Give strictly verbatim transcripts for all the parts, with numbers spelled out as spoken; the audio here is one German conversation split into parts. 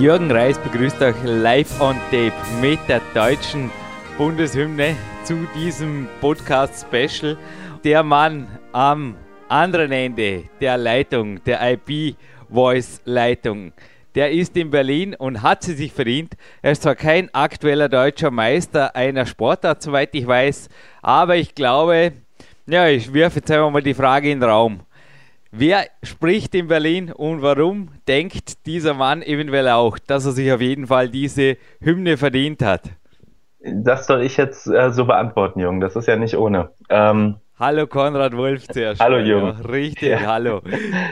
Jürgen Reis begrüßt euch live on tape mit der deutschen Bundeshymne zu diesem Podcast-Special. Der Mann am anderen Ende der Leitung, der I P-Voice-Leitung, der ist in Berlin und hat sie sich verdient. Er ist zwar kein aktueller deutscher Meister einer Sportart, soweit ich weiß, aber ich glaube, ja, ich wirf jetzt einfach mal die Frage in den Raum. Wer spricht in Berlin und warum denkt dieser Mann eventuell auch, dass er sich auf jeden Fall diese Hymne verdient hat? Das soll ich jetzt äh, so beantworten, Jürgen. Das ist ja nicht ohne. Ähm, hallo Konrad Wolf zuerst. Hallo Jürgen. Ja, richtig, ja. Hallo.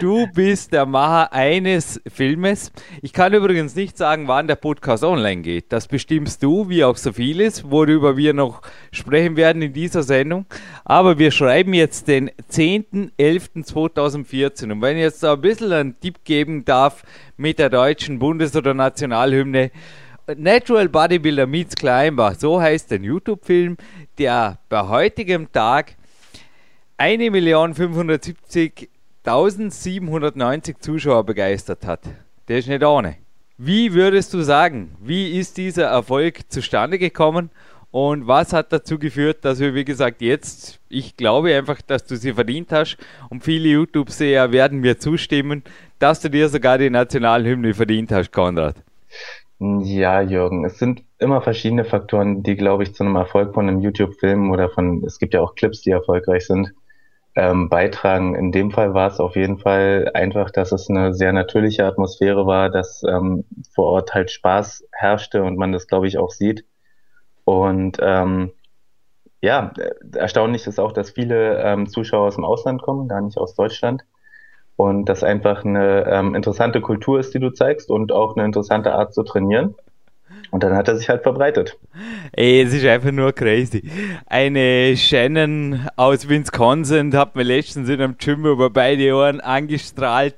Du bist der Macher eines Filmes. Ich kann übrigens nicht sagen, wann der Podcast online geht. Das bestimmst du, wie auch so vieles, worüber wir noch sprechen werden in dieser Sendung. Aber wir schreiben jetzt den zehnten elften zweitausendvierzehn. Und wenn ich jetzt da ein bisschen einen Tipp geben darf mit der deutschen Bundes- oder Nationalhymne, Natural Bodybuilder meets Climber, so heißt ein YouTube-Film, der bei heutigem Tag eine Million fünfhundertsiebzigtausendsiebenhundertneunzig Zuschauer begeistert hat. Das ist nicht ohne. Wie würdest du sagen, wie ist dieser Erfolg zustande gekommen und was hat dazu geführt, dass wir, wie gesagt, jetzt, ich glaube einfach, dass du sie verdient hast und viele YouTube-Seher werden mir zustimmen, dass du dir sogar die Nationalhymne verdient hast, Konrad. Ja, Jürgen, es sind immer verschiedene Faktoren, die, glaube ich, zu einem Erfolg von einem YouTube-Film oder von, es gibt ja auch Clips, die erfolgreich sind, ähm, beitragen. In dem Fall war es auf jeden Fall einfach, dass es eine sehr natürliche Atmosphäre war, dass ähm, vor Ort halt Spaß herrschte und man das, glaube ich, auch sieht. Und ähm, ja, erstaunlich ist auch, dass viele ähm, Zuschauer aus dem Ausland kommen, gar nicht aus Deutschland. Und das einfach eine ähm, interessante Kultur ist, die du zeigst und auch eine interessante Art zu trainieren. Und dann hat er sich halt verbreitet. Ey, es ist einfach nur crazy. Eine Shannon aus Wisconsin hat mir letztens in einem Gym über beide Ohren angestrahlt,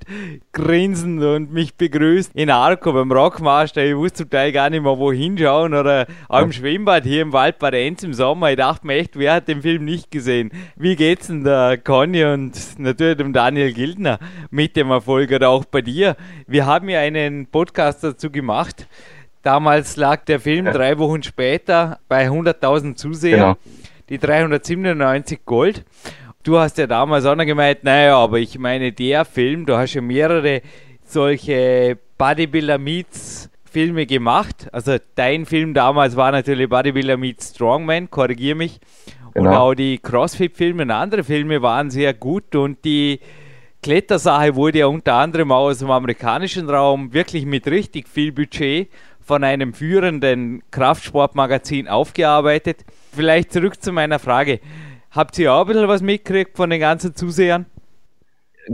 grinsend und mich begrüßt. In Arco beim Rockmaster, ich wusste zum Teil gar nicht mehr, wo hinschauen. Oder auch im Schwimmbad hier im Wald bei der Enz im Sommer. Ich dachte mir echt, wer hat den Film nicht gesehen? Wie geht's denn der Conny und natürlich dem Daniel Gildner mit dem Erfolg oder auch bei dir? Wir haben ja einen Podcast dazu gemacht. Damals lag der Film drei Wochen später bei hunderttausend Zuseher, genau. Die dreihundertsiebenundneunzig Gold. Du hast ja damals auch noch gemeint, naja, aber ich meine, der Film, du hast ja mehrere solche Bodybuilder Meets Filme gemacht. Also dein Film damals war natürlich Bodybuilder Meets Strongman, korrigier mich. Genau. Und auch die Crossfit-Filme und andere Filme waren sehr gut und die Klettersache wurde ja unter anderem aus dem amerikanischen Raum wirklich mit richtig viel Budget von einem führenden Kraftsportmagazin aufgearbeitet. Vielleicht zurück zu meiner Frage. Habt ihr auch ein bisschen was mitgekriegt von den ganzen Zusehern?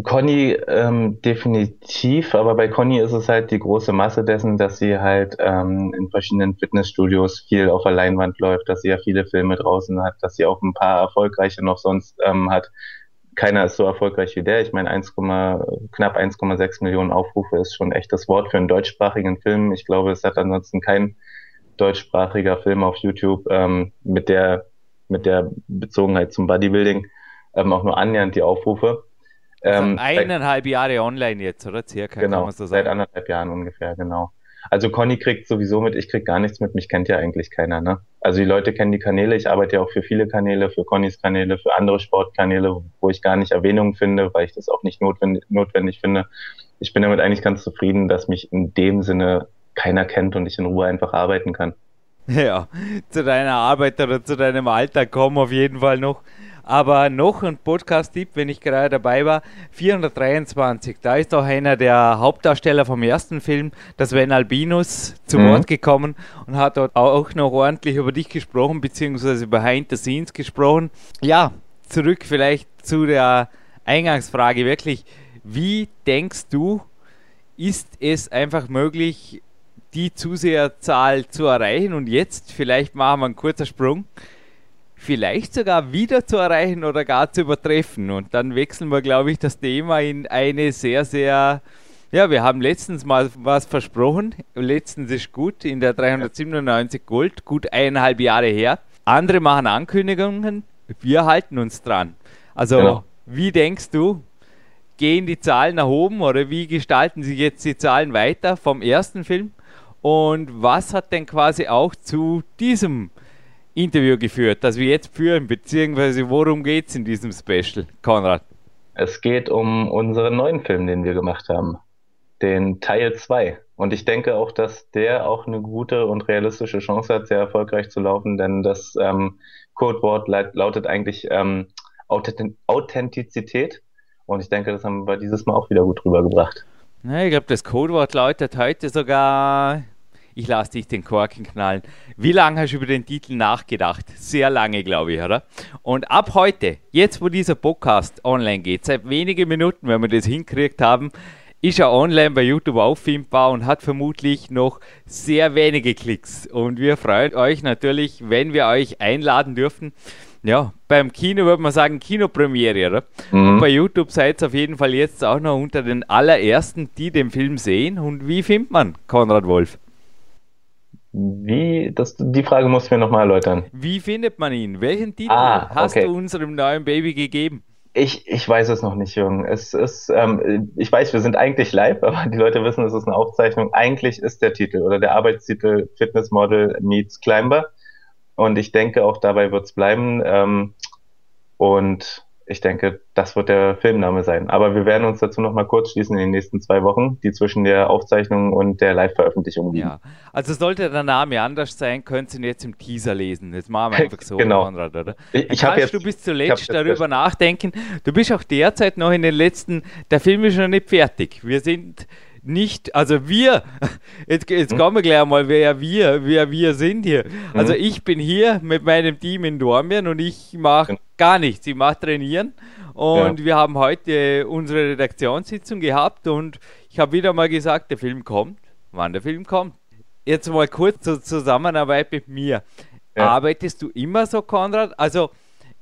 Conny ähm, definitiv, aber bei Conny ist es halt die große Masse dessen, dass sie halt ähm, in verschiedenen Fitnessstudios viel auf der Leinwand läuft, dass sie ja viele Filme draußen hat, dass sie auch ein paar erfolgreiche noch sonst ähm, hat. Keiner ist so erfolgreich wie der. Ich meine, eins, knapp eins Komma sechs Millionen Aufrufe ist schon echt das Wort für einen deutschsprachigen Film. Ich glaube, es hat ansonsten kein deutschsprachiger Film auf YouTube ähm, mit der mit der Bezogenheit zum Bodybuilding ähm, auch nur annähernd die Aufrufe. Ähm, also eineinhalb Jahre online jetzt, oder? Circa, genau, kann man so sagen. Seit anderthalb Jahren ungefähr, genau. Also Conny kriegt sowieso mit, ich krieg gar nichts mit, mich kennt ja eigentlich keiner, ne? Also die Leute kennen die Kanäle, ich arbeite ja auch für viele Kanäle, für Connys Kanäle, für andere Sportkanäle, wo ich gar nicht Erwähnungen finde, weil ich das auch nicht notwendig, notwendig finde. Ich bin damit eigentlich ganz zufrieden, dass mich in dem Sinne keiner kennt und ich in Ruhe einfach arbeiten kann. Ja, zu deiner Arbeit oder zu deinem Alltag kommen auf jeden Fall noch. Aber noch ein Podcast-Tipp, wenn ich gerade dabei war, vierhundertdreiundzwanzig, da ist auch einer der Hauptdarsteller vom ersten Film, das Van Albinus, zu mhm. Wort gekommen und hat dort auch noch ordentlich über dich gesprochen, beziehungsweise behind the scenes gesprochen. Ja, zurück vielleicht zu der Eingangsfrage wirklich, wie denkst du, ist es einfach möglich, die Zuseherzahl zu erreichen und jetzt, vielleicht machen wir einen kurzen Sprung, vielleicht sogar wieder zu erreichen oder gar zu übertreffen. Und dann wechseln wir, glaube ich, das Thema in eine sehr, sehr... Ja, wir haben letztens mal was versprochen. Letztens ist gut, in der dreihundertsiebenundneunzig Gold, gut eineinhalb Jahre her. Andere machen Ankündigungen, wir halten uns dran. Also, genau. Wie denkst du, gehen die Zahlen nach oben oder wie gestalten sich jetzt die Zahlen weiter vom ersten Film? Und was hat denn quasi auch zu diesem Interview geführt, das wir jetzt führen, beziehungsweise worum geht es in diesem Special, Konrad? Es geht um unseren neuen Film, den wir gemacht haben, den Teil zwei. Und ich denke auch, dass der auch eine gute und realistische Chance hat, sehr erfolgreich zu laufen, denn das ähm, Codewort lautet eigentlich ähm, Authentizität. Und ich denke, das haben wir dieses Mal auch wieder gut rübergebracht. Ja, ich glaube, das Codewort lautet heute sogar... Ich lasse dich den Korken knallen. Wie lange hast du über den Titel nachgedacht? Sehr lange, glaube ich, oder? Und ab heute, jetzt wo dieser Podcast online geht, seit wenigen Minuten, wenn wir das hinkriegt haben, ist er online bei YouTube auffindbar und hat vermutlich noch sehr wenige Klicks. Und wir freuen euch natürlich, wenn wir euch einladen dürfen. Ja, beim Kino würde man sagen Kinopremiere, oder? Mhm. Und bei YouTube seid ihr auf jeden Fall jetzt auch noch unter den allerersten, die den Film sehen. Und wie findet man Konrad Wolf? Wie, das, die Frage musst du mir nochmal erläutern. Wie findet man ihn? Welchen Titel ah, hast okay. du unserem neuen Baby gegeben? Ich, ich weiß es noch nicht, Jürgen. Es ist, ähm, ich weiß, wir sind eigentlich live, aber die Leute wissen, es ist eine Aufzeichnung. Eigentlich ist der Titel oder der Arbeitstitel Fitnessmodel meets Climber. Und ich denke, auch dabei wird es bleiben. Ähm, und ich denke, das wird der Filmname sein. Aber wir werden uns dazu nochmal kurz schließen in den nächsten zwei Wochen, die zwischen der Aufzeichnung und der Live-Veröffentlichung liegen. Ja, also sollte der Name anders sein, könntest du ihn jetzt im Teaser lesen. Jetzt machen wir einfach so, genau. Konrad, oder? Ich, ich Kannst jetzt, du bis zuletzt darüber jetzt. nachdenken? Du bist auch derzeit noch in den letzten, der Film ist noch nicht fertig. Wir sind nicht, also wir, jetzt, jetzt hm. kommen wir gleich mal, wer wir, wer wir sind hier. Hm. Also ich bin hier mit meinem Team in Dornbirn und ich mache hm. gar nichts, ich mache trainieren und ja. wir haben heute unsere Redaktionssitzung gehabt und ich habe wieder mal gesagt, der Film kommt, wann der Film kommt. Jetzt mal kurz zur Zusammenarbeit mit mir. Ja. Arbeitest du immer so, Konrad? Also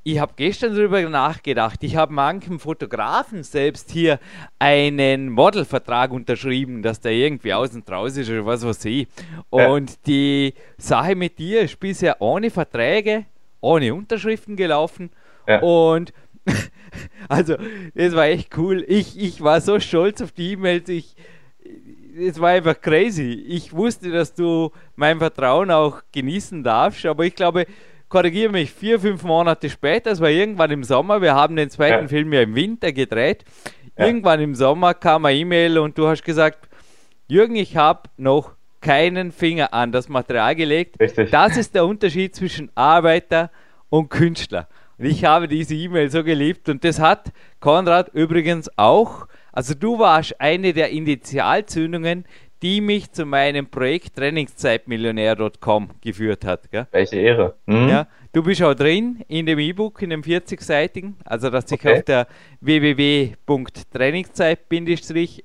ich habe gestern darüber nachgedacht, ich habe manchem Fotografen selbst hier einen Modelvertrag unterschrieben, dass der irgendwie außen draus ist oder was weiß ich. Und ja. die Sache mit dir ist bisher ohne Verträge, ohne Unterschriften gelaufen. Ja. Und also das war echt cool. Ich, ich war so stolz auf die E-Mails, ich... Es war einfach crazy. Ich wusste, dass du mein Vertrauen auch genießen darfst, aber ich glaube... Korrigiere mich, vier, fünf Monate später, es war irgendwann im Sommer, wir haben den zweiten ja. Film ja im Winter gedreht, ja. irgendwann im Sommer kam eine E-Mail und du hast gesagt, Jürgen, ich habe noch keinen Finger an das Material gelegt. Richtig. Das ist der Unterschied zwischen Arbeiter und Künstler. Und ich habe diese E-Mail so geliebt und das hat Konrad übrigens auch, also du warst eine der Initialzündungen, die mich zu meinem Projekt Trainingszeitmillionär punkt com geführt hat. Gell? Welche Ehre. Mhm. Ja, du bist auch drin in dem E-Book, in dem vierzigseitigen, also das sich okay. auf der w w w punkt trainingszeit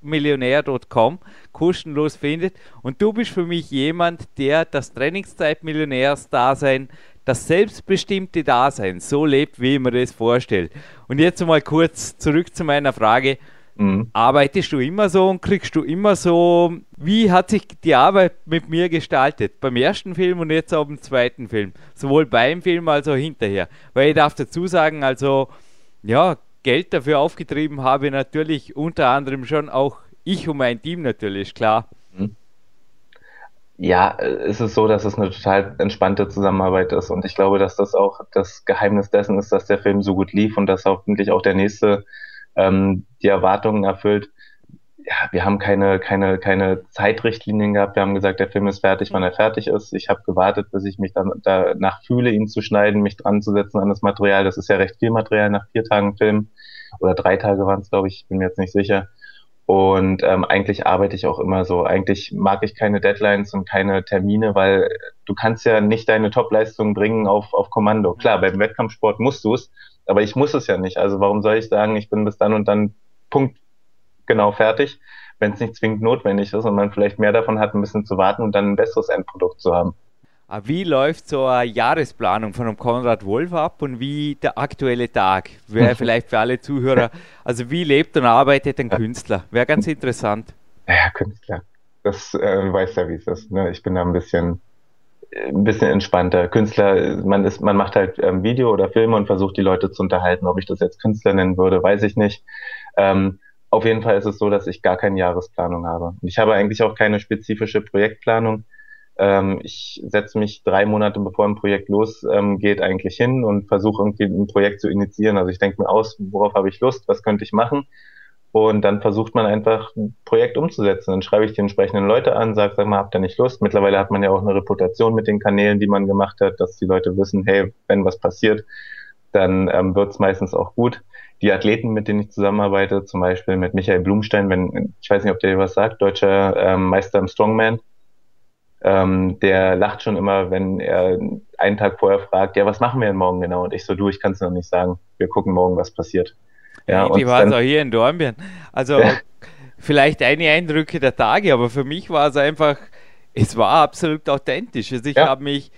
millionär punkt com kostenlos findet. Und du bist für mich jemand, der das Trainingszeitmillionärs-Dasein, das selbstbestimmte Dasein so lebt, wie man das vorstellt. Und jetzt mal kurz zurück zu meiner Frage. Mhm. Arbeitest du immer so und kriegst du immer so, wie hat sich die Arbeit mit mir gestaltet? Beim ersten Film und jetzt auch beim zweiten Film, sowohl beim Film als auch hinterher, weil ich darf dazu sagen, also ja, Geld dafür aufgetrieben habe natürlich unter anderem schon auch ich und mein Team natürlich, klar. Mhm. ja, es ist so, dass es eine total entspannte Zusammenarbeit ist. Und ich glaube, dass das auch das Geheimnis dessen ist, dass der Film so gut lief und dass hoffentlich auch der nächste ähm, die Erwartungen erfüllt. Ja, wir haben keine, keine, keine Zeitrichtlinien gehabt. Wir haben gesagt, der Film ist fertig, wann er fertig ist. Ich habe gewartet, bis ich mich dann danach fühle, ihn zu schneiden, mich dran zu setzen an das Material. Das ist ja recht viel Material nach vier Tagen Film. Oder drei Tage waren es, glaube ich. Ich bin mir jetzt nicht sicher. Und ähm, eigentlich arbeite ich auch immer so. Eigentlich mag ich keine Deadlines und keine Termine, weil du kannst ja nicht deine Topleistung bringen auf, auf Kommando. Klar, beim Wettkampfsport musst du es, aber ich muss es ja nicht. Also warum soll ich sagen, ich bin bis dann und dann Punkt genau fertig, wenn es nicht zwingend notwendig ist und man vielleicht mehr davon hat, ein bisschen zu warten und dann ein besseres Endprodukt zu haben. Wie läuft so eine Jahresplanung von einem Konrad Wolf ab und wie der aktuelle Tag? Wäre vielleicht für alle Zuhörer, also wie lebt und arbeitet ein Künstler? Wäre ganz interessant. Ja, Künstler. Das äh, weiß ja, wie es ist. Ne? Ich bin da ein bisschen, ein bisschen entspannter. Künstler, man ist, man macht halt ähm, Video oder Filme und versucht, die Leute zu unterhalten. Ob ich das jetzt Künstler nennen würde, weiß ich nicht. Ähm, auf jeden Fall ist es so, dass ich gar keine Jahresplanung habe. Ich habe eigentlich auch keine spezifische Projektplanung. Ich setze mich drei Monate, bevor ein Projekt losgeht, eigentlich hin und versuche irgendwie ein Projekt zu initiieren. Also ich denke mir aus, worauf habe ich Lust, was könnte ich machen? Und dann versucht man einfach, ein Projekt umzusetzen. Dann schreibe ich die entsprechenden Leute an, sage, sag mal, habt ihr nicht Lust? Mittlerweile hat man ja auch eine Reputation mit den Kanälen, die man gemacht hat, dass die Leute wissen, hey, wenn was passiert, dann ähm, wird's meistens auch gut. Die Athleten, mit denen ich zusammenarbeite, zum Beispiel mit Michael Blumstein, wenn, ich weiß nicht, ob der dir was sagt, deutscher ähm, Meister im Strongman. Ähm, der lacht schon immer, wenn er einen Tag vorher fragt, ja, was machen wir denn morgen genau? Und ich so, du, ich kann es noch nicht sagen. Wir gucken morgen, was passiert. Ja, ja, die war es auch hier in Dornbirn. Also ja. Vielleicht einige Eindrücke der Tage, aber für mich war es einfach, es war absolut authentisch. Also ich ja. habe mich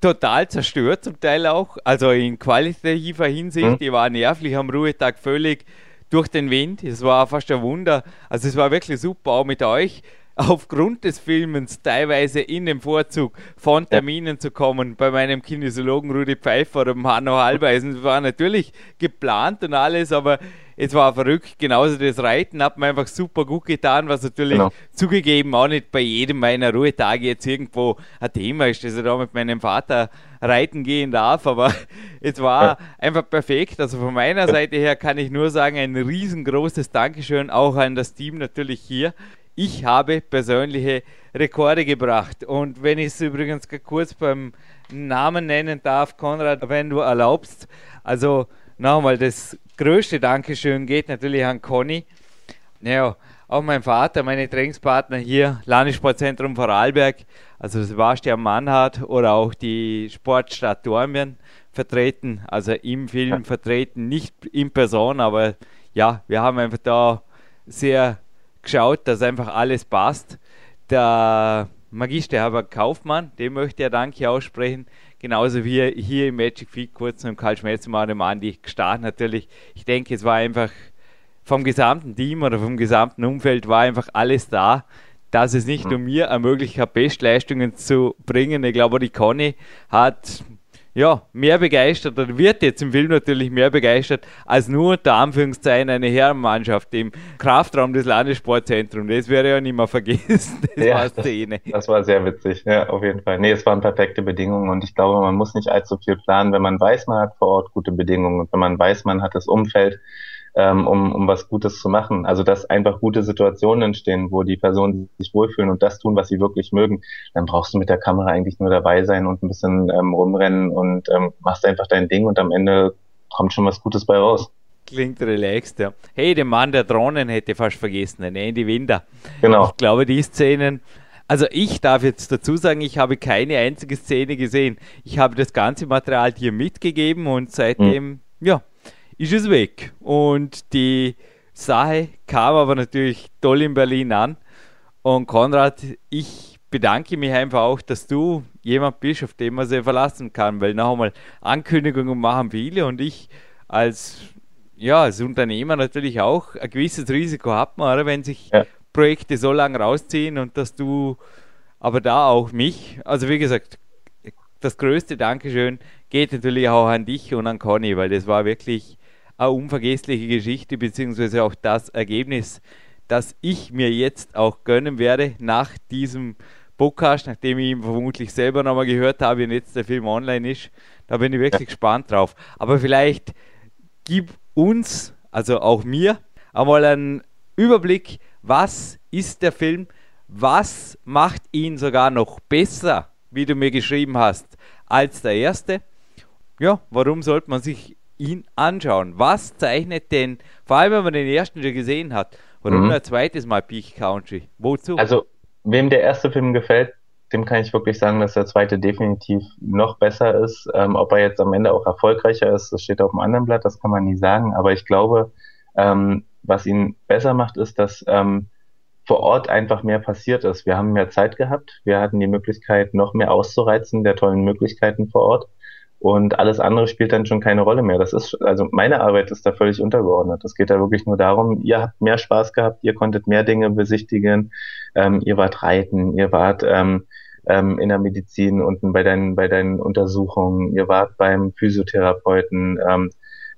total zerstört, zum Teil auch, also in qualitativer Hinsicht. Mhm. Ich war nervlich am Ruhetag völlig durch den Wind. Es war fast ein Wunder. Also es war wirklich super, auch mit euch. Aufgrund des Filmens teilweise in den Vorzug von Terminen ja. zu kommen, bei meinem Kinesiologen Rudi Pfeiffer oder dem Hanno Halbeisen. Es war natürlich geplant und alles, aber es war verrückt. Genauso das Reiten hat mir einfach super gut getan, was natürlich genau. zugegeben auch nicht bei jedem meiner Ruhetage jetzt irgendwo ein Thema ist, dass ich da mit meinem Vater reiten gehen darf, aber es war ja. einfach perfekt. Also von meiner Seite her kann ich nur sagen, ein riesengroßes Dankeschön auch an das Team natürlich hier. Ich habe persönliche Rekorde gebracht und wenn ich es übrigens kurz beim Namen nennen darf, Konrad, wenn du erlaubst, also nochmal das größte Dankeschön geht natürlich an Conny, ja, auch mein Vater, meine Trainingspartner hier, Landessportzentrum Vorarlberg, also Sebastian Mannhardt oder auch die Sportstadt Dornbirn vertreten, also im Film vertreten, nicht in Person, aber ja, wir haben einfach da sehr geschaut, dass einfach alles passt. Der Magister Herbert Kaufmann, dem möchte er Danke aussprechen, genauso wie hier im Magic Feed kurz mit Karl Schmerz und dem Andy gestartet natürlich. Ich denke, es war einfach vom gesamten Team oder vom gesamten Umfeld war einfach alles da, dass es nicht nur mir ermöglicht hat, Bestleistungen zu bringen. Ich glaube, die Conny hat ja mehr begeistert oder wird jetzt im Film natürlich mehr begeistert als nur unter Anführungszeichen eine Herrenmannschaft im Kraftraum des Landessportzentrums. Das wäre ja nicht mehr vergessen. Das ja, war Szene. Das, das war sehr witzig, ja, auf jeden Fall. Nee, es waren perfekte Bedingungen und ich glaube, man muss nicht allzu viel planen, wenn man weiß, man hat vor Ort gute Bedingungen und wenn man weiß, man hat das Umfeld, ähm, um, um was Gutes zu machen. Also, dass einfach gute Situationen entstehen, wo die Personen sich wohlfühlen und das tun, was sie wirklich mögen. Dann brauchst du mit der Kamera eigentlich nur dabei sein und ein bisschen ähm, rumrennen und ähm, machst einfach dein Ding und am Ende kommt schon was Gutes bei raus. Klingt relaxed, ja. Hey, den Mann der Drohnen hätte ich fast vergessen, den Andy Winter. Genau. Ich glaube, die Szenen... Also ich darf jetzt dazu sagen, ich habe keine einzige Szene gesehen. Ich habe das ganze Material hier mitgegeben und seitdem, mhm. ja... ist es weg. Und die Sache kam aber natürlich toll in Berlin an. Und Konrad, ich bedanke mich einfach auch, dass du jemand bist, auf den man sich verlassen kann, weil noch einmal Ankündigungen machen viele und ich als, ja, als Unternehmer natürlich auch ein gewisses Risiko hat man, oder? Wenn sich ja. Projekte so lange rausziehen und dass du aber da auch mich, also wie gesagt, das größte Dankeschön geht natürlich auch an dich und an Conny, weil das war wirklich eine unvergessliche Geschichte, beziehungsweise auch das Ergebnis, das ich mir jetzt auch gönnen werde nach diesem Podcast, nachdem ich ihn vermutlich selber nochmal gehört habe und jetzt der Film online ist, da bin ich wirklich gespannt drauf. Aber vielleicht gib uns, also auch mir, einmal einen Überblick, was ist der Film, was macht ihn sogar noch besser, wie du mir geschrieben hast, als der erste. Ja, warum sollte man sich ihn anschauen? Was zeichnet denn, vor allem wenn man den ersten schon gesehen hat, warum mhm. ein zweites Mal Peak Country? Wozu? Also, wem der erste Film gefällt, dem kann ich wirklich sagen, dass der zweite definitiv noch besser ist. Ähm, ob er jetzt am Ende auch erfolgreicher ist, das steht auf dem anderen Blatt, das kann man nie sagen. Aber ich glaube, ähm, was ihn besser macht, ist, dass ähm, vor Ort einfach mehr passiert ist. Wir haben mehr Zeit gehabt, wir hatten die Möglichkeit, noch mehr auszureizen der tollen Möglichkeiten vor Ort. Und alles andere spielt dann schon keine Rolle mehr. Das ist, also meine Arbeit ist da völlig untergeordnet. Es geht da wirklich nur darum, ihr habt mehr Spaß gehabt, ihr konntet mehr Dinge besichtigen, ähm, ihr wart reiten, ihr wart ähm, ähm, in der Medizin unten bei deinen, bei deinen Untersuchungen, ihr wart beim Physiotherapeuten, ähm,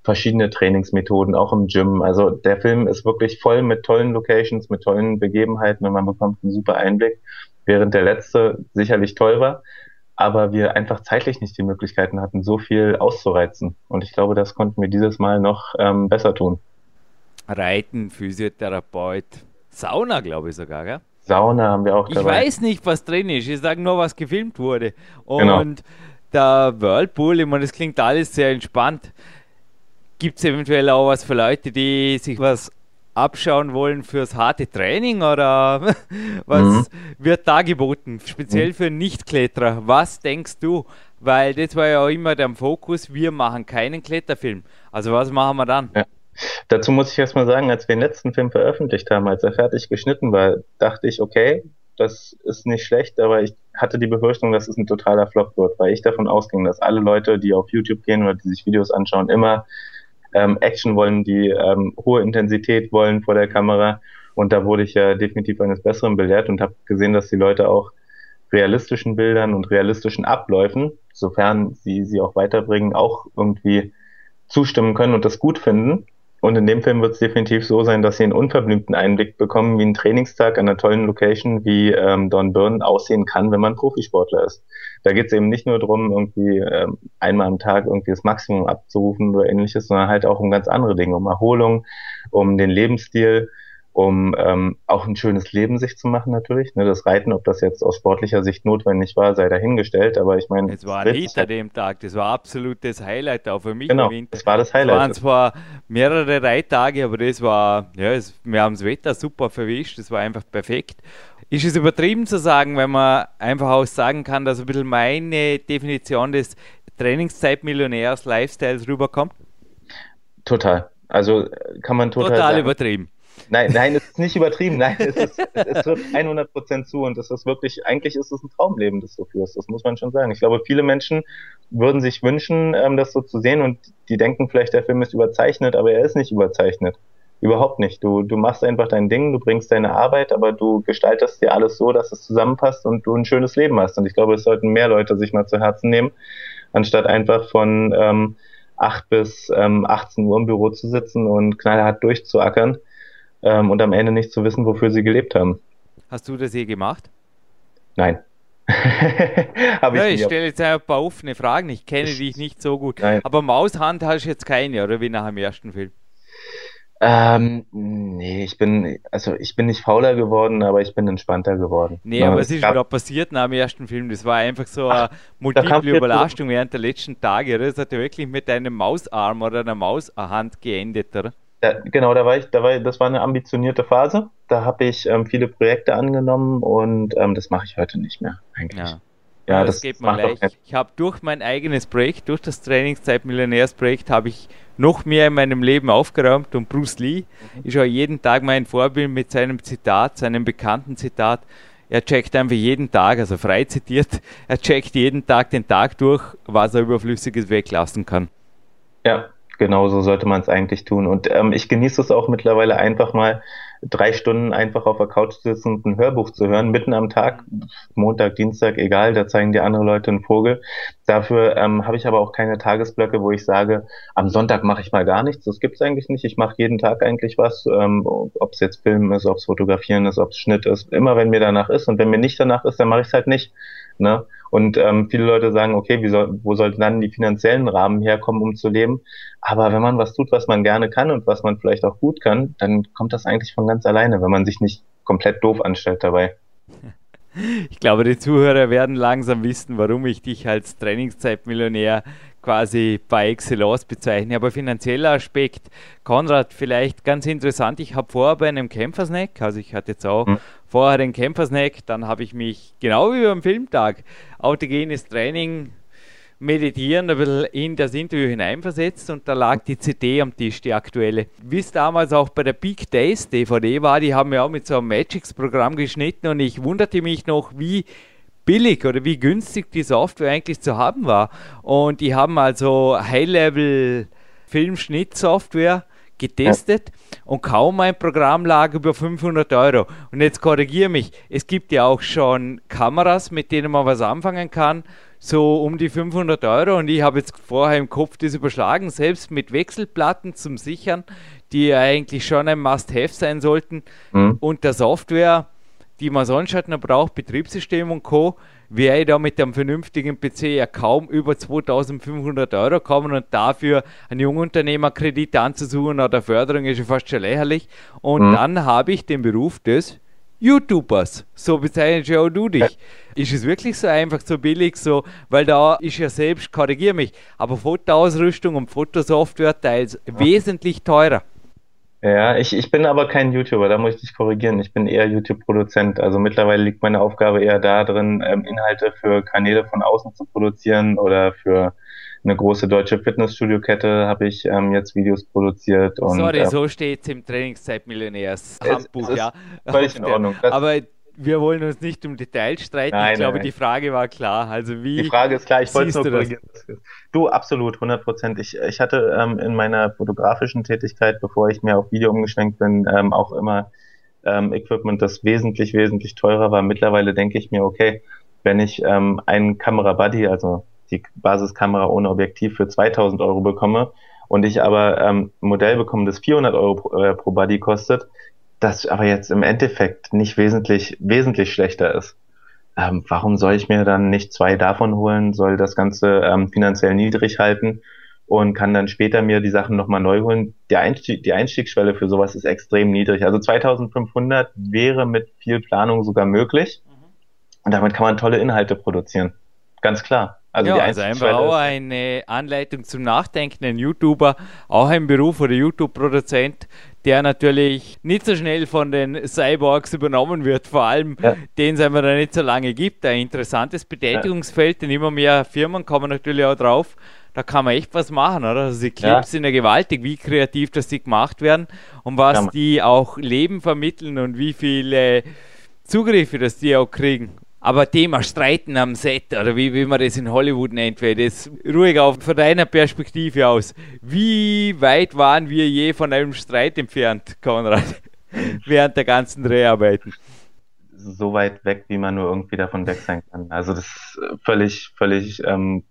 verschiedene Trainingsmethoden, auch im Gym. Also der Film ist wirklich voll mit tollen Locations, mit tollen Begebenheiten und man bekommt einen super Einblick, während der letzte sicherlich toll war, aber wir einfach zeitlich nicht die Möglichkeiten hatten, so viel auszureizen. Und ich glaube, das konnten wir dieses Mal noch ähm, besser tun. Reiten, Physiotherapeut, Sauna, glaube ich sogar, gell? Sauna haben wir auch dabei. Ich weiß nicht, was drin ist. Ich sage nur, was gefilmt wurde. Und genau. Der Whirlpool, ich meine, das klingt alles sehr entspannt. Gibt es eventuell auch was für Leute, die sich was abschauen wollen fürs harte Training oder was mhm. wird da geboten, speziell für Nicht-Kletterer? Was denkst du? Weil das war ja auch immer der Fokus, wir machen keinen Kletterfilm. Also was machen wir dann? Ja. Dazu muss ich erstmal sagen, als wir den letzten Film veröffentlicht haben, als er fertig geschnitten war, dachte ich, okay, das ist nicht schlecht, aber ich hatte die Befürchtung, dass es ein totaler Flop wird, weil ich davon ausging, dass alle Leute, die auf YouTube gehen oder die sich Videos anschauen, immer Ähm, Action wollen, die ähm, hohe Intensität wollen vor der Kamera, und da wurde ich ja definitiv eines Besseren belehrt und habe gesehen, dass die Leute auch realistischen Bildern und realistischen Abläufen, sofern sie sie auch weiterbringen, auch irgendwie zustimmen können und das gut finden. Und in dem Film wird es definitiv so sein, dass sie einen unverblümten Einblick bekommen, wie ein Trainingstag an einer tollen Location wie ähm, Dornbirn aussehen kann, wenn man Profisportler ist. Da geht es eben nicht nur darum, irgendwie ähm, einmal am Tag irgendwie das Maximum abzurufen oder ähnliches, sondern halt auch um ganz andere Dinge, um Erholung, um den Lebensstil, um ähm, auch ein schönes Leben sich zu machen natürlich. Ne, das Reiten, ob das jetzt aus sportlicher Sicht notwendig war, sei dahingestellt, aber ich meine... Es war ein Hit an dem Tag, das war absolutes Highlight auch für mich. Genau, das war das Highlight. Es waren zwar mehrere Reittage, aber das war, ja, es, wir haben das Wetter super verwischt, das war einfach perfekt. Ist es übertrieben zu sagen, wenn man einfach auch sagen kann, dass ein bisschen meine Definition des Trainingszeitmillionärs-Lifestyles rüberkommt? Total, also kann man total Total sagen. Übertrieben. Nein, nein, es ist nicht übertrieben, nein, es, ist, es trifft hundert Prozent zu, und das ist wirklich, eigentlich ist es ein Traumleben, das du führst, das muss man schon sagen. Ich glaube, viele Menschen würden sich wünschen, das so zu sehen, und die denken vielleicht, der Film ist überzeichnet, aber er ist nicht überzeichnet, überhaupt nicht. Du, du machst einfach dein Ding, du bringst deine Arbeit, aber du gestaltest dir alles so, dass es zusammenpasst und du ein schönes Leben hast, und ich glaube, es sollten mehr Leute sich mal zu Herzen nehmen, anstatt einfach von ähm, acht bis ähm, achtzehn Uhr im Büro zu sitzen und knallhart durchzuackern. Ähm, und am Ende nicht zu wissen, wofür sie gelebt haben. Hast du das je gemacht? Nein. Hab ich ja, ich stelle jetzt ein paar offene Fragen, ich kenne ich, dich nicht so gut. Nein. Aber Maushand hast du jetzt keine, oder wie nach dem ersten Film? Ähm, nee, ich bin, also ich bin nicht fauler geworden, aber ich bin entspannter geworden. Nee, aber es ist gerade passiert nach dem ersten Film, das war einfach so eine Ach, multiple Überlastung so während der letzten Tage, oder? Das hat ja wirklich mit einem Mausarm oder einer Maushand geendet, oder? Da, genau, da war ich, da war, das war eine ambitionierte Phase. Da habe ich ähm, viele Projekte angenommen und ähm, das mache ich heute nicht mehr eigentlich. Ja, ja das, das geht mir leicht. Auch ich habe durch mein eigenes Projekt, durch das Trainingszeit-Millionärs-Projekt, habe ich noch mehr in meinem Leben aufgeräumt, und Bruce Lee mhm. ist auch jeden Tag mein Vorbild mit seinem Zitat, seinem bekannten Zitat. Er checkt einfach jeden Tag, also frei zitiert, er checkt jeden Tag den Tag durch, was er Überflüssiges weglassen kann. Ja. Genauso sollte man es eigentlich tun, und ähm, ich genieße es auch mittlerweile einfach mal, drei Stunden einfach auf der Couch sitzen und ein Hörbuch zu hören, mitten am Tag, Montag, Dienstag, egal, da zeigen dir andere Leute einen Vogel. Dafür ähm, habe ich aber auch keine Tagesblöcke, wo ich sage, am Sonntag mache ich mal gar nichts, das gibt's eigentlich nicht, ich mache jeden Tag eigentlich was, ähm, ob es jetzt Filmen ist, ob es Fotografieren ist, ob es Schnitt ist, immer wenn mir danach ist, und wenn mir nicht danach ist, dann mache ich es halt nicht, ne? Und ähm, viele Leute sagen, okay, wie soll, wo sollten dann die finanziellen Rahmen herkommen, um zu leben? Aber wenn man was tut, was man gerne kann und was man vielleicht auch gut kann, dann kommt das eigentlich von ganz alleine, wenn man sich nicht komplett doof anstellt dabei. Ich glaube, die Zuhörer werden langsam wissen, warum ich dich als Trainingszeitmillionär quasi par excellence bezeichne. Aber finanzieller Aspekt, Konrad, vielleicht ganz interessant. Ich habe vorher bei einem Kämpfersnack, also ich hatte jetzt auch hm. vorher den Kämpfersnack, dann habe ich mich, genau wie beim Filmtag, autogenes Training, meditieren, ein bisschen in das Interview hineinversetzt, und da lag die C D am Tisch, die aktuelle. Wie es damals auch bei der Big Days D V D war, die haben ja auch mit so einem Magix-Programm geschnitten, und ich wunderte mich noch, wie billig oder wie günstig die Software eigentlich zu haben war. Und die haben also High-Level-Filmschnitt-Software getestet, und kaum ein Programm lag über fünfhundert Euro. Und jetzt korrigiere mich, es gibt ja auch schon Kameras, mit denen man was anfangen kann, so um die fünfhundert Euro, und ich habe jetzt vorher im Kopf das überschlagen, selbst mit Wechselplatten zum Sichern, die ja eigentlich schon ein Must-Have sein sollten, mhm. und der Software, die man sonst halt noch braucht, Betriebssystem und Co., wäre ich da mit einem vernünftigen P C ja kaum über zweitausendfünfhundert Euro kommen, und dafür einen Jungunternehmerkredit anzusuchen oder Förderung ist ja fast schon lächerlich, und mhm. dann habe ich den Beruf des YouTubers, so bezeichnest ja auch du dich. Ist es wirklich so einfach, so billig, so, weil da ist ja selbst, korrigiere mich, aber Fotoausrüstung und Fotosoftware teils ja. wesentlich teurer. Ja, ich, ich bin aber kein YouTuber, da muss ich dich korrigieren. Ich bin eher YouTube-Produzent. Also mittlerweile liegt meine Aufgabe eher da drin, Inhalte für Kanäle von außen zu produzieren, oder für eine große deutsche Fitnessstudio-Kette habe ich ähm, jetzt Videos produziert. Und, Sorry, äh, so steht es im Trainingszeitmillionärs-Handbuch, ja. Völlig in Ordnung. Das Aber wir wollen uns nicht um Details streiten. Nein, ich glaube, nein. die Frage war klar. Also wie die Frage ist klar, ich wollte es nur korrigieren. Du, absolut, hundert Prozent. Ich, ich hatte ähm, in meiner fotografischen Tätigkeit, bevor ich mehr auf Video umgeschwenkt bin, ähm, auch immer ähm, Equipment, das wesentlich, wesentlich teurer war. Mittlerweile denke ich mir, okay, wenn ich ähm, einen Kamera-Buddy, also die Basiskamera ohne Objektiv, für zweitausend Euro bekomme und ich aber ähm, ein Modell bekomme, das vierhundert Euro pro, äh, pro Buddy kostet, das aber jetzt im Endeffekt nicht wesentlich wesentlich schlechter ist. Ähm, warum soll ich mir dann nicht zwei davon holen, soll das Ganze ähm, finanziell niedrig halten und kann dann später mir die Sachen nochmal neu holen? Der Einstieg, die Einstiegsschwelle für sowas ist extrem niedrig. Also zweitausendfünfhundert wäre mit viel Planung sogar möglich, und damit kann man tolle Inhalte produzieren. Ganz klar. Also ja, also einfach auch eine Anleitung zum Nachdenken, ein YouTuber, auch ein Beruf oder YouTube-Produzent, der natürlich nicht so schnell von den Cyborgs übernommen wird, vor allem ja. den es einfach noch nicht so lange gibt. Ein interessantes Betätigungsfeld, denn immer mehr Firmen kommen natürlich auch drauf, da kann man echt was machen, oder? Also die Clips ja. sind ja gewaltig, wie kreativ das die gemacht werden und was ja. die auch Leben vermitteln und wie viele Zugriffe das die auch kriegen. Aber Thema Streiten am Set, oder wie, wie man das in Hollywood nennt, wäre das ruhig auf von deiner Perspektive aus. Wie weit waren wir je von einem Streit entfernt, Konrad, während der ganzen Dreharbeiten? So weit weg, wie man nur irgendwie davon weg sein kann. Also das ist völlig, völlig... Ähm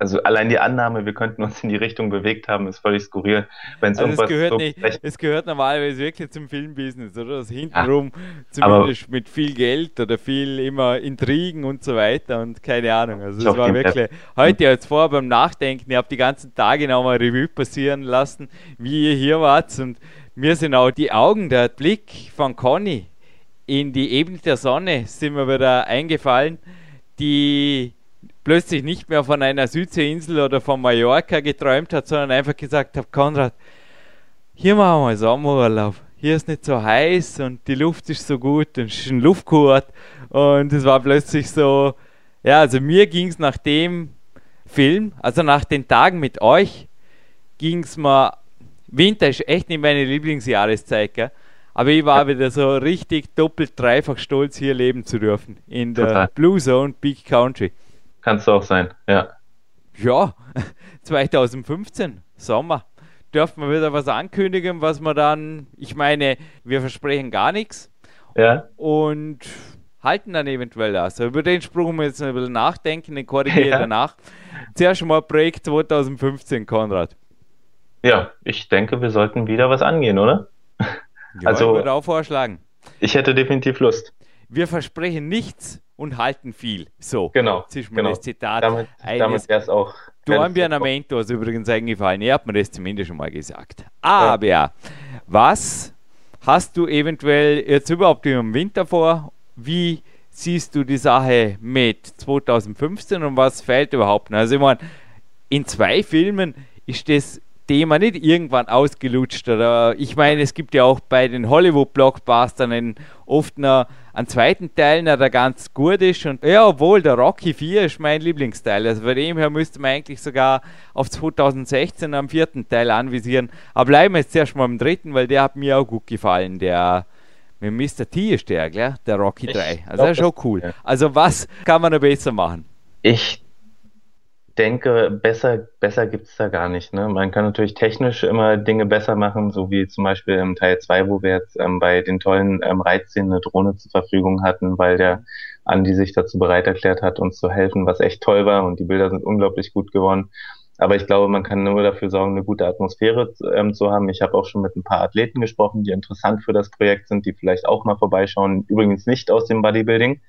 Also allein die Annahme, wir könnten uns in die Richtung bewegt haben, ist völlig skurril. Wenn's also irgendwas es, gehört so nicht, es gehört normalerweise wirklich zum Filmbusiness, oder? Das hintenrum ja, zumindest mit viel Geld oder viel immer Intrigen und so weiter und keine Ahnung. Also das war wirklich, heute als vorher beim Nachdenken, ich habe die ganzen Tage nochmal Revue passieren lassen, wie ihr hier wart, und mir sind auch die Augen, der Blick von Conny in die Ebene der Sonne sind mir wieder eingefallen, die plötzlich nicht mehr von einer Südseeinsel oder von Mallorca geträumt hat, sondern einfach gesagt hat, Konrad, hier machen wir Sommerurlaub, hier ist nicht so heiß und die Luft ist so gut und es ist ein Luftkurort, und es war plötzlich so, ja, also mir ging es nach dem Film, also nach den Tagen mit euch, ging es mir, Winter ist echt nicht meine Lieblingsjahreszeit, gell? Aber ich war wieder so richtig doppelt, dreifach stolz, hier leben zu dürfen, in der Total. Blue Zone Big Country. Kannst du auch sein, ja. Ja, zweitausendfünfzehn, Sommer. dürfen wir wieder was ankündigen, was wir dann, ich meine, wir versprechen gar nichts. Ja. Und halten dann eventuell das. Über den Spruch müssen wir jetzt ein bisschen nachdenken, den korrigiere ja. danach. Zuerst mal Projekt zwanzig fünfzehn, Konrad. Ja, ich denke, wir sollten wieder was angehen, oder? Ja, also, ich würde auch vorschlagen. Ich hätte definitiv Lust. Wir versprechen nichts und halten viel. So, genau, das ist mir genau. das Zitat damit, eines damit auch Dornbirner Mentors übrigens eingefallen. Er hat mir das zumindest schon mal gesagt. Aber ja. was hast du eventuell jetzt überhaupt im Winter vor? Wie siehst du die Sache mit zwanzig fünfzehn und was fehlt überhaupt? Also ich meine, in zwei Filmen ist das Thema nicht irgendwann ausgelutscht. Oder ich meine, es gibt ja auch bei den Hollywood-Blockbustern oft eine An zweiten Teil, na, der ganz gut ist. Und ja, obwohl der Rocky vier ist mein Lieblingsteil. Also von dem her müsste man eigentlich sogar auf zwanzig sechzehn am vierten Teil anvisieren. Aber bleiben wir jetzt erst mal im dritten, weil der hat mir auch gut gefallen. Der mit Mister T ist der, gell? Der Rocky drei. Also das ist schon cool. Ja. Also was kann man noch besser machen? Ich denke, besser, besser gibt es da gar nicht. Ne? Man kann natürlich technisch immer Dinge besser machen, so wie zum Beispiel im Teil zwei, wo wir jetzt ähm, bei den tollen ähm, Reitszenen eine Drohne zur Verfügung hatten, weil der Andi sich dazu bereit erklärt hat, uns zu helfen, was echt toll war, und die Bilder sind unglaublich gut geworden. Aber ich glaube, man kann nur dafür sorgen, eine gute Atmosphäre ähm, zu haben. Ich habe auch schon mit ein paar Athleten gesprochen, die interessant für das Projekt sind, die vielleicht auch mal vorbeischauen, übrigens nicht aus dem Bodybuilding,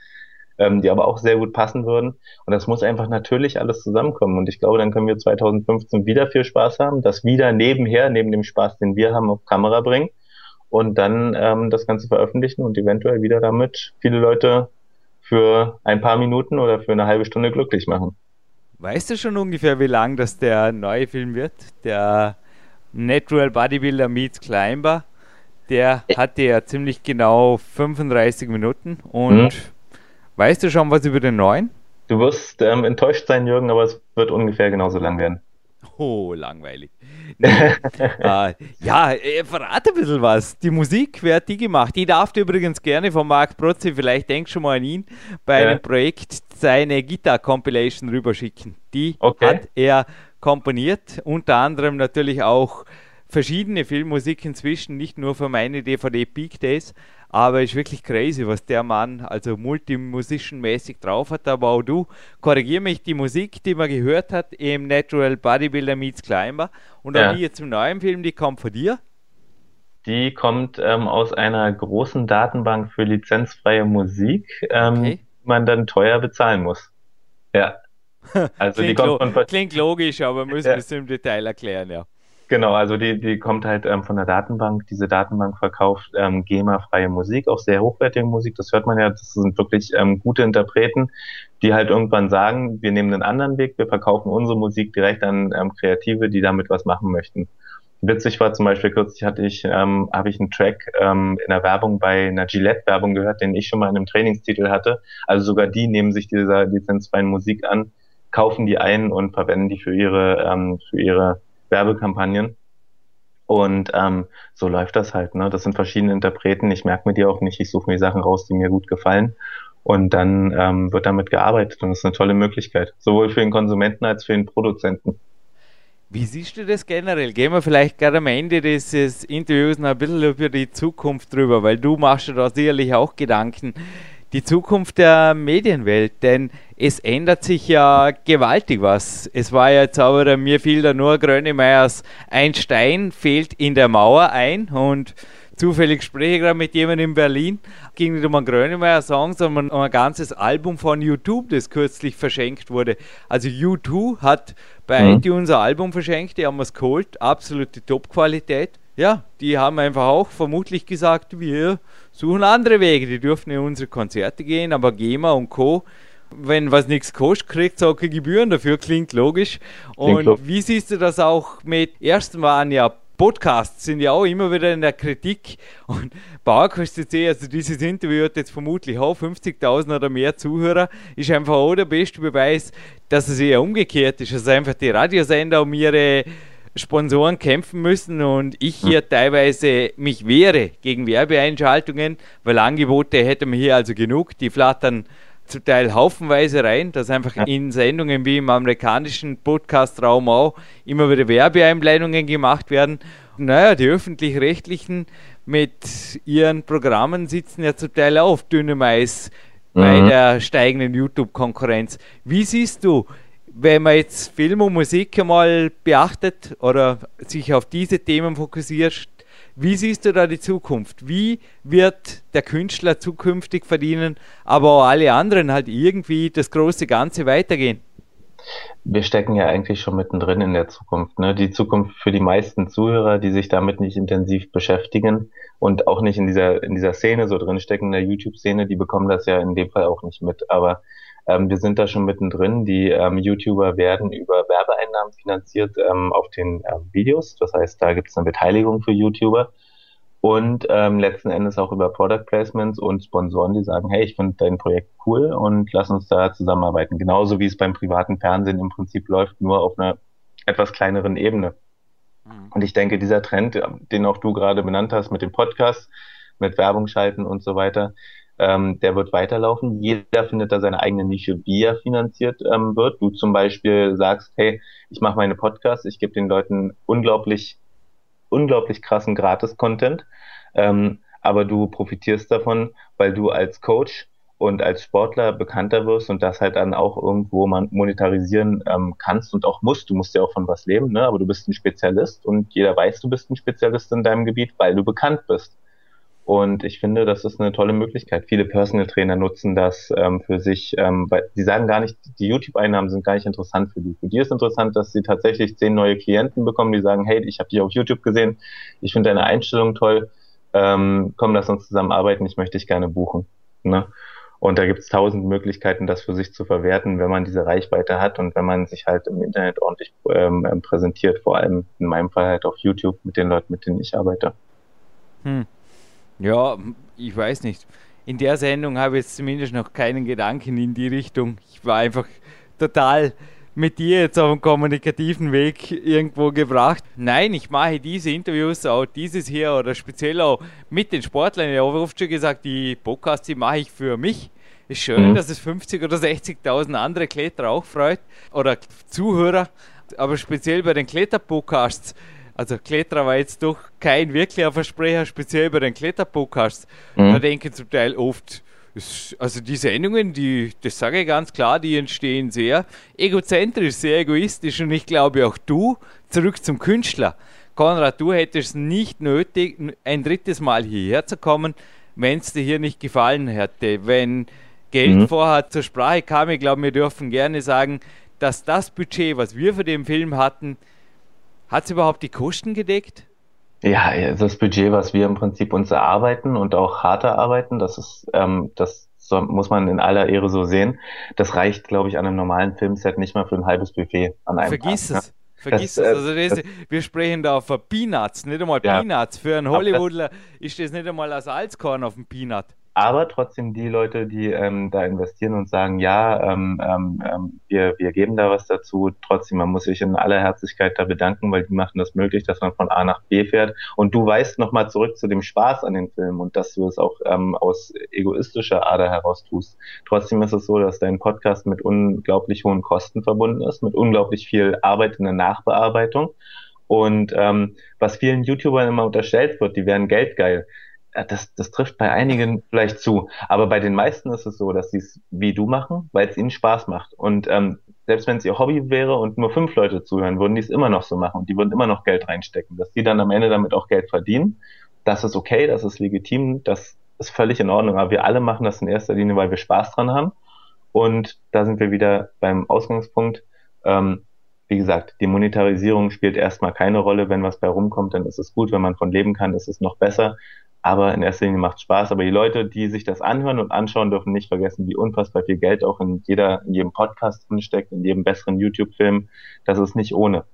die aber auch sehr gut passen würden. Und das muss einfach natürlich alles zusammenkommen. Und ich glaube, dann können wir zwanzig fünfzehn wieder viel Spaß haben, das wieder nebenher, neben dem Spaß, den wir haben, auf Kamera bringen und dann ähm, das Ganze veröffentlichen und eventuell wieder damit viele Leute für ein paar Minuten oder für eine halbe Stunde glücklich machen. Weißt du schon ungefähr, wie lang das der neue Film wird? Der Natural Bodybuilder meets Climber, der hatte ja ziemlich genau fünfunddreißig Minuten und mhm. Weißt du schon was über den neuen? Du wirst ähm, enttäuscht sein, Jürgen, aber es wird ungefähr genauso lang werden. Oh, langweilig. Nee. äh, ja, äh, verrate ein bisschen was. Die Musik, wer hat die gemacht? Die darf übrigens gerne von Marc Protze, vielleicht denkst du schon mal an ihn, bei ja. einem Projekt seine Gitarre-Compilation rüberschicken. Die okay. hat er komponiert, unter anderem natürlich auch verschiedene Filmmusik inzwischen, nicht nur für meine D V D Peak Days, aber ist wirklich crazy, was der Mann also multimusician-mäßig drauf hat. Aber auch du, korrigiere mich, die Musik, die man gehört hat im Natural Bodybuilder meets Climber und auch ja. die jetzt im neuen Film, die kommt von dir? Die kommt ähm, aus einer großen Datenbank für lizenzfreie Musik, ähm, okay. die man dann teuer bezahlen muss. Ja. Also klingt, die kommt lo von klingt logisch, aber müssen wir es im Detail erklären, ja. Genau, also die, die kommt halt ähm, von der Datenbank. Diese Datenbank verkauft ähm, GEMA-freie Musik, auch sehr hochwertige Musik. Das hört man ja, das sind wirklich ähm, gute Interpreten, die halt irgendwann sagen, wir nehmen einen anderen Weg, wir verkaufen unsere Musik direkt an ähm, Kreative, die damit was machen möchten. Witzig war zum Beispiel, kürzlich hatte ich, ähm, habe ich einen Track ähm, in der Werbung bei einer Gillette-Werbung gehört, den ich schon mal in einem Trainingstitel hatte. Also sogar die nehmen sich dieser lizenzfreien Musik an, kaufen die ein und verwenden die für ihre, ähm, für ihre Werbekampagnen. Und ähm, so läuft das halt. Ne? Das sind verschiedene Interpreten. Ich merke mir die auch nicht. Ich suche mir die Sachen raus, die mir gut gefallen. Und dann ähm, wird damit gearbeitet. Und das ist eine tolle Möglichkeit. Sowohl für den Konsumenten als für den Produzenten. Wie siehst du das generell? Gehen wir vielleicht gerade am Ende dieses Interviews noch ein bisschen über die Zukunft drüber, weil du machst dir da sicherlich auch Gedanken. Die Zukunft der Medienwelt, denn es ändert sich ja gewaltig was. Es war ja jetzt aber, mir fiel da nur Grönemeyers, ein Stein fehlt in der Mauer ein, und zufällig spreche ich gerade mit jemandem in Berlin, ging nicht um einen Grönemeyer-Song, sondern um ein ganzes Album von YouTube, das kürzlich verschenkt wurde. Also U zwei hat bei mhm. iTunes ein Album verschenkt, die haben wir es geholt, absolute Top-Qualität. Ja, die haben einfach auch vermutlich gesagt, wir suchen andere Wege, die dürfen in unsere Konzerte gehen, aber GEMA und Co., wenn was nichts kostet, kriegt es auch keine Gebühren dafür, klingt logisch. Und klingt logisch. Wie siehst du das auch mit, ersten waren ja Podcasts, sind ja auch immer wieder in der Kritik, und PowerQuest punkt c c, also dieses Interview hat jetzt vermutlich auch fünfzigtausend oder mehr Zuhörer, ist einfach auch der beste Beweis, dass es eher umgekehrt ist, dass also einfach die Radiosender um ihre Sponsoren kämpfen müssen und ich hier teilweise mich wehre gegen Werbeeinschaltungen, weil Angebote hätten wir hier also genug, die flattern zum Teil haufenweise rein, dass einfach in Sendungen wie im amerikanischen Podcast-Raum auch immer wieder Werbeeinblendungen gemacht werden. Naja, die Öffentlich-Rechtlichen mit ihren Programmen sitzen ja zum Teil auf dünnem Eis mhm. bei der steigenden YouTube-Konkurrenz. Wie siehst du, wenn man jetzt Film und Musik einmal beachtet oder sich auf diese Themen fokussiert, wie siehst du da die Zukunft? Wie wird der Künstler zukünftig verdienen, aber auch alle anderen halt irgendwie das große Ganze weitergehen? Wir stecken ja eigentlich schon mittendrin in der Zukunft, ne? Die Zukunft für die meisten Zuhörer, die sich damit nicht intensiv beschäftigen und auch nicht in dieser, in dieser Szene so drinstecken, in der YouTube-Szene, die bekommen das ja in dem Fall auch nicht mit, aber ähm, wir sind da schon mittendrin. Die ähm, YouTuber werden über Werbeeinnahmen finanziert ähm, auf den ähm, Videos, das heißt, da gibt es eine Beteiligung für YouTuber und ähm, letzten Endes auch über Product Placements und Sponsoren, die sagen, hey, ich finde dein Projekt cool und lass uns da zusammenarbeiten. Genauso wie es beim privaten Fernsehen im Prinzip läuft, nur auf einer etwas kleineren Ebene. Mhm. Und ich denke, dieser Trend, den auch du gerade benannt hast mit dem Podcast, mit Werbung schalten und so weiter, ähm, der wird weiterlaufen. Jeder findet da seine eigene Nische, wie er finanziert ähm, wird. Du zum Beispiel sagst, hey, ich mache meine Podcasts, ich gebe den Leuten unglaublich unglaublich krassen Gratis-Content, ähm, aber du profitierst davon, weil du als Coach und als Sportler bekannter wirst und das halt dann auch irgendwo monetarisieren ähm, kannst und auch musst. Du musst ja auch von was leben, ne? Aber du bist ein Spezialist und jeder weiß, du bist ein Spezialist in deinem Gebiet, weil du bekannt bist. Und ich finde, das ist eine tolle Möglichkeit. Viele Personal Trainer nutzen das ähm, für sich, ähm, weil die sagen gar nicht, die YouTube-Einnahmen sind gar nicht interessant für die. Für die ist interessant, dass sie tatsächlich zehn neue Klienten bekommen, die sagen, hey, ich habe dich auf YouTube gesehen, ich finde deine Einstellung toll, ähm, komm, lass uns zusammenarbeiten, ich möchte dich gerne buchen. Ne? Und da gibt es tausend Möglichkeiten, das für sich zu verwerten, wenn man diese Reichweite hat und wenn man sich halt im Internet ordentlich ähm, präsentiert, vor allem in meinem Fall halt auf YouTube mit den Leuten, mit denen ich arbeite. Hm. Ja, ich weiß nicht. In der Sendung habe ich jetzt zumindest noch keinen Gedanken in die Richtung. Ich war einfach total mit dir jetzt auf dem kommunikativen Weg irgendwo gebracht. Nein, ich mache diese Interviews, auch dieses hier oder speziell auch mit den Sportlern. Ich habe oft schon gesagt, die Podcasts, die mache ich für mich. Ist schön, mhm. dass es fünfzig oder sechzigtausend andere Kletterer auch freut oder Zuhörer. Aber speziell bei den Kletterpodcasts, also Kletterer war jetzt doch kein wirklicher Versprecher, speziell bei den Kletterpodcasts. Mhm. Da denken zum Teil oft, also die Sendungen, die, das sage ich ganz klar, die entstehen sehr egozentrisch, sehr egoistisch und ich glaube auch du, zurück zum Künstler. Konrad, du hättest nicht nötig, ein drittes Mal hierher zu kommen, wenn es dir hier nicht gefallen hätte. Wenn Geld mhm. vorher zur Sprache kam, ich glaube, wir dürfen gerne sagen, dass das Budget, was wir für den Film hatten, hat es überhaupt die Kosten gedeckt? Ja, das Budget, was wir im Prinzip uns erarbeiten und auch hart erarbeiten, das ist, ähm, das so, muss man in aller Ehre so sehen. Das reicht, glaube ich, an einem normalen Filmset nicht mal für ein halbes Buffet an einem Vergiss Tag, es, ne? vergiss das, es. Also das, das, wir sprechen da von Peanuts, nicht einmal ja, Peanuts. Für einen Hollywoodler ist das nicht einmal ein Salzkorn auf dem Peanut. Aber trotzdem die Leute, die ähm, da investieren und sagen, ja, ähm, ähm, wir, wir geben da was dazu, trotzdem, man muss sich in aller Herzlichkeit da bedanken, weil die machen das möglich, dass man von A nach B fährt. Und du weißt nochmal zurück zu dem Spaß an den Film und dass du es auch ähm, aus egoistischer Ader heraus tust. Trotzdem ist es so, dass dein Podcast mit unglaublich hohen Kosten verbunden ist, mit unglaublich viel Arbeit in der Nachbearbeitung. Und ähm, was vielen YouTubern immer unterstellt wird, die wären geldgeil. Das, das trifft bei einigen vielleicht zu, aber bei den meisten ist es so, dass sie es wie du machen, weil es ihnen Spaß macht und ähm, selbst wenn es ihr Hobby wäre und nur fünf Leute zuhören, würden die es immer noch so machen und die würden immer noch Geld reinstecken, dass die dann am Ende damit auch Geld verdienen, das ist okay, das ist legitim, das ist völlig in Ordnung, aber wir alle machen das in erster Linie, weil wir Spaß dran haben und da sind wir wieder beim Ausgangspunkt, ähm, wie gesagt, die Monetarisierung spielt erstmal keine Rolle, wenn was bei rumkommt, dann ist es gut, wenn man von leben kann, ist es noch besser. Aber in erster Linie macht es Spaß. Aber die Leute, die sich das anhören und anschauen, dürfen nicht vergessen, wie unfassbar viel Geld auch in jeder, in jedem Podcast drinsteckt, in jedem besseren YouTube-Film. Das ist nicht ohne.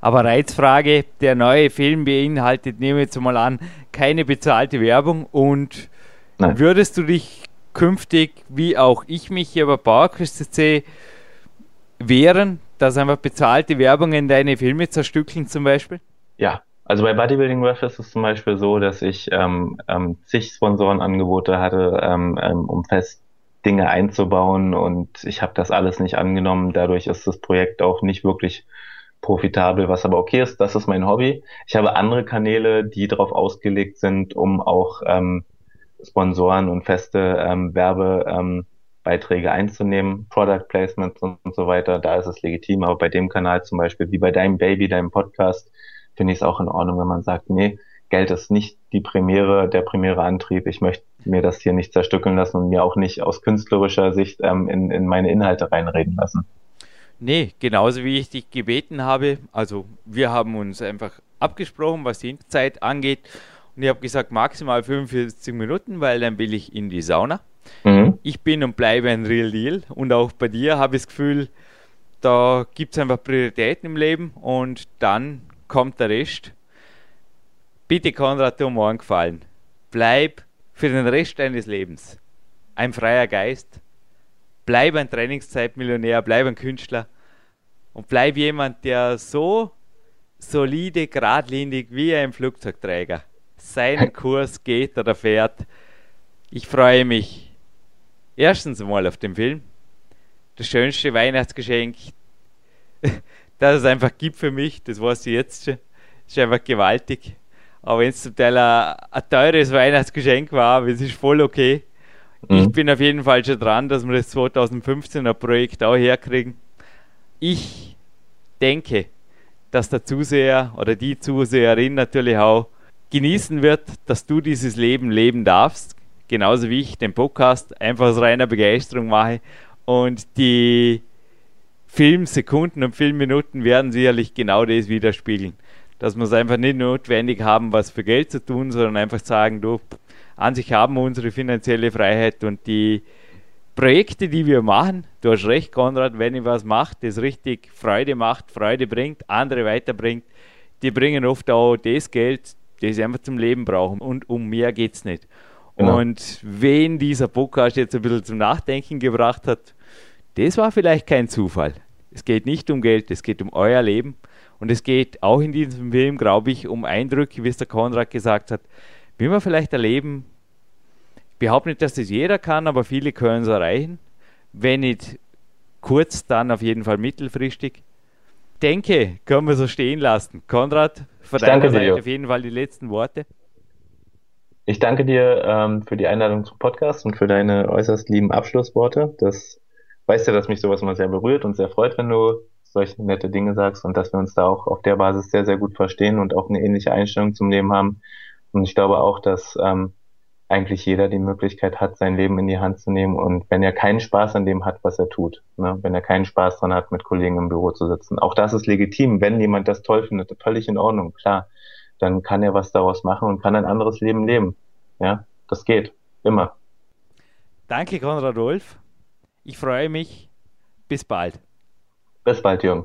Aber Reizfrage, der neue Film beinhaltet, nehmen wir jetzt mal an, keine bezahlte Werbung. Und Nein. würdest du dich künftig, wie auch ich mich hier bei PowerQuest.cc wehren, dass einfach bezahlte Werbung in deine Filme zerstückeln zum Beispiel? Ja. Also bei Bodybuilding Ref ist es zum Beispiel so, dass ich ähm, ähm, zig Sponsorenangebote hatte, ähm, ähm, um fest Dinge einzubauen, und ich habe das alles nicht angenommen. Dadurch ist das Projekt auch nicht wirklich profitabel, was aber okay ist. Das ist mein Hobby. Ich habe andere Kanäle, die darauf ausgelegt sind, um auch ähm, Sponsoren und feste ähm, Werbebeiträge ähm, einzunehmen, Product Placements und, und so weiter. Da ist es legitim, aber bei dem Kanal zum Beispiel, wie bei deinem Baby, deinem Podcast, finde ich es auch in Ordnung, wenn man sagt, nee, Geld ist nicht die primäre, der primäre Antrieb. Ich möchte mir das hier nicht zerstückeln lassen und mir auch nicht aus künstlerischer Sicht ähm, in, in meine Inhalte reinreden lassen. Nee, genauso wie ich dich gebeten habe. Also wir haben uns einfach abgesprochen, was die Zeit angeht. Und ich habe gesagt, maximal fünfundvierzig Minuten, weil dann will ich in die Sauna. Mhm. Ich bin und bleibe ein Real Deal. Und auch bei dir habe ich das Gefühl, da gibt es einfach Prioritäten im Leben und dann kommt der Rest. Bitte, Konrad, dir um morgen gefallen. Bleib für den Rest deines Lebens ein freier Geist. Bleib ein Trainingszeitmillionär, bleib ein Künstler und bleib jemand, der so solide, geradlinig wie ein Flugzeugträger seinen Kurs geht oder fährt. Ich freue mich erstens mal auf den Film. Das schönste Weihnachtsgeschenk, das es einfach gibt für mich, das weißt du jetzt schon, ist einfach gewaltig. Aber wenn es zum Teil ein, ein teures Weihnachtsgeschenk war, es ist voll okay. Ich bin auf jeden Fall schon dran, dass wir das zweitausendfünfzehner Projekt auch herkriegen. Ich denke, dass der Zuseher oder die Zuseherin natürlich auch genießen wird, dass du dieses Leben leben darfst. Genauso wie ich den Podcast einfach aus reiner Begeisterung mache. Und die Filmsekunden und Filmminuten werden sicherlich genau das widerspiegeln. Dass wir es einfach nicht notwendig haben, was für Geld zu tun, sondern einfach sagen, du... An sich haben wir unsere finanzielle Freiheit und die Projekte, die wir machen, du hast recht, Konrad, wenn ihr was macht, das richtig Freude macht, Freude bringt, andere weiterbringt, die bringen oft auch das Geld, das sie einfach zum Leben brauchen, und um mehr geht es nicht. Genau. Und wen dieser Podcast jetzt ein bisschen zum Nachdenken gebracht hat, das war vielleicht kein Zufall. Es geht nicht um Geld, es geht um euer Leben, und es geht auch in diesem Film, glaube ich, um Eindrücke, wie es der Konrad gesagt hat, wie wir vielleicht erleben. Ich behaupte nicht, dass das jeder kann, aber viele können es erreichen. Wenn nicht kurz, dann auf jeden Fall mittelfristig. Denke, können wir so stehen lassen. Konrad, von deiner Seite auf jeden Fall die letzten Worte. Ich danke dir ähm, für die Einladung zum Podcast und für deine äußerst lieben Abschlussworte. Das weißt ja, dass mich sowas immer sehr berührt und sehr freut, wenn du solche nette Dinge sagst, und dass wir uns da auch auf der Basis sehr, sehr gut verstehen und auch eine ähnliche Einstellung zum Leben haben. Und ich glaube auch, dass ähm, eigentlich jeder die Möglichkeit hat, sein Leben in die Hand zu nehmen. Und wenn er keinen Spaß an dem hat, was er tut, ne? Wenn er keinen Spaß dran hat, mit Kollegen im Büro zu sitzen, auch das ist legitim. Wenn jemand das toll findet, völlig in Ordnung, klar, dann kann er was daraus machen und kann ein anderes Leben leben. Ja, das geht, immer. Danke, Konrad Wolf. Ich freue mich. Bis bald. Bis bald, Jürgen.